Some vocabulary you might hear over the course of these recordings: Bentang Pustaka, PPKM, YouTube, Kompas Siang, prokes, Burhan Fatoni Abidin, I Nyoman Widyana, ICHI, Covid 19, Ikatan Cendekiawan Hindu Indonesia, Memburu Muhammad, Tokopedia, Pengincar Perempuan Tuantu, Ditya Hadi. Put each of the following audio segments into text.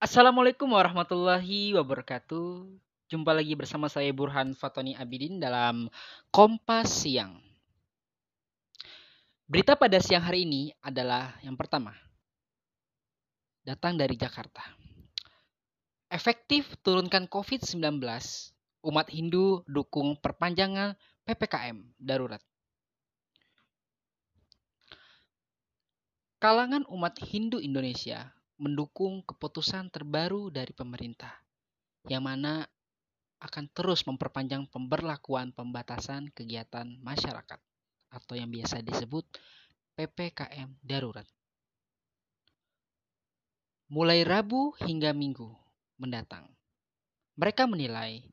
Assalamualaikum warahmatullahi wabarakatuh. Jumpa lagi bersama saya Burhan Fatoni Abidin dalam Kompas Siang. Berita pada siang hari ini adalah yang pertama, datang dari Jakarta. Efektif turunkan Covid 19, umat Hindu dukung perpanjangan PPKM darurat. Kalangan umat Hindu Indonesia mendukung keputusan terbaru dari pemerintah, yang mana akan terus memperpanjang pemberlakuan pembatasan kegiatan masyarakat atau yang biasa disebut PPKM darurat. Mulai Rabu hingga Minggu mendatang, mereka menilai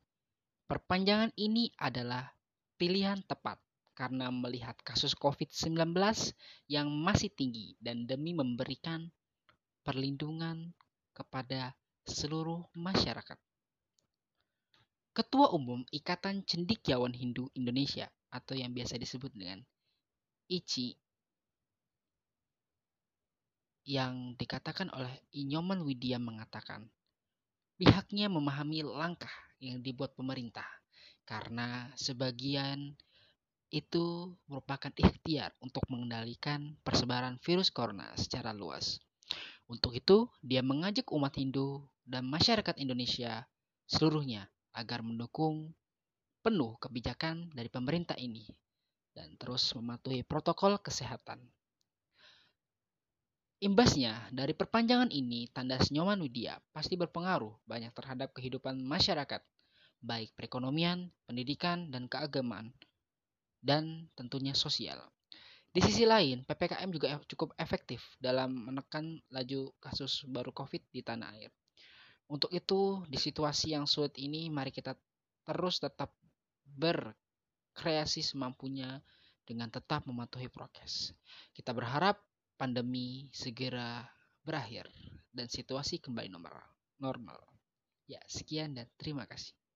perpanjangan ini adalah pilihan tepat karena melihat kasus COVID-19 yang masih tinggi dan demi memberikan perlindungan kepada seluruh masyarakat. Ketua Umum Ikatan Cendekiawan Hindu Indonesia atau yang biasa disebut dengan ICHI yang dikatakan oleh I Nyoman Widyana mengatakan pihaknya memahami langkah yang dibuat pemerintah karena sebagian itu merupakan ikhtiar untuk mengendalikan persebaran virus corona secara luas. Untuk itu, dia mengajak umat Hindu dan masyarakat Indonesia seluruhnya agar mendukung penuh kebijakan dari pemerintah ini dan terus mematuhi protokol kesehatan. Imbasnya dari perpanjangan ini, tandas Nyoman Widyana, pasti berpengaruh banyak terhadap kehidupan masyarakat, baik perekonomian, pendidikan, dan keagamaan, dan tentunya sosial. Di sisi lain, PPKM juga cukup efektif dalam menekan laju kasus baru COVID di tanah air. Untuk itu, di situasi yang sulit ini, mari kita terus tetap berkreasi semampunya dengan tetap mematuhi prokes. Kita berharap pandemi segera berakhir dan situasi kembali normal. Ya, sekian dan terima kasih.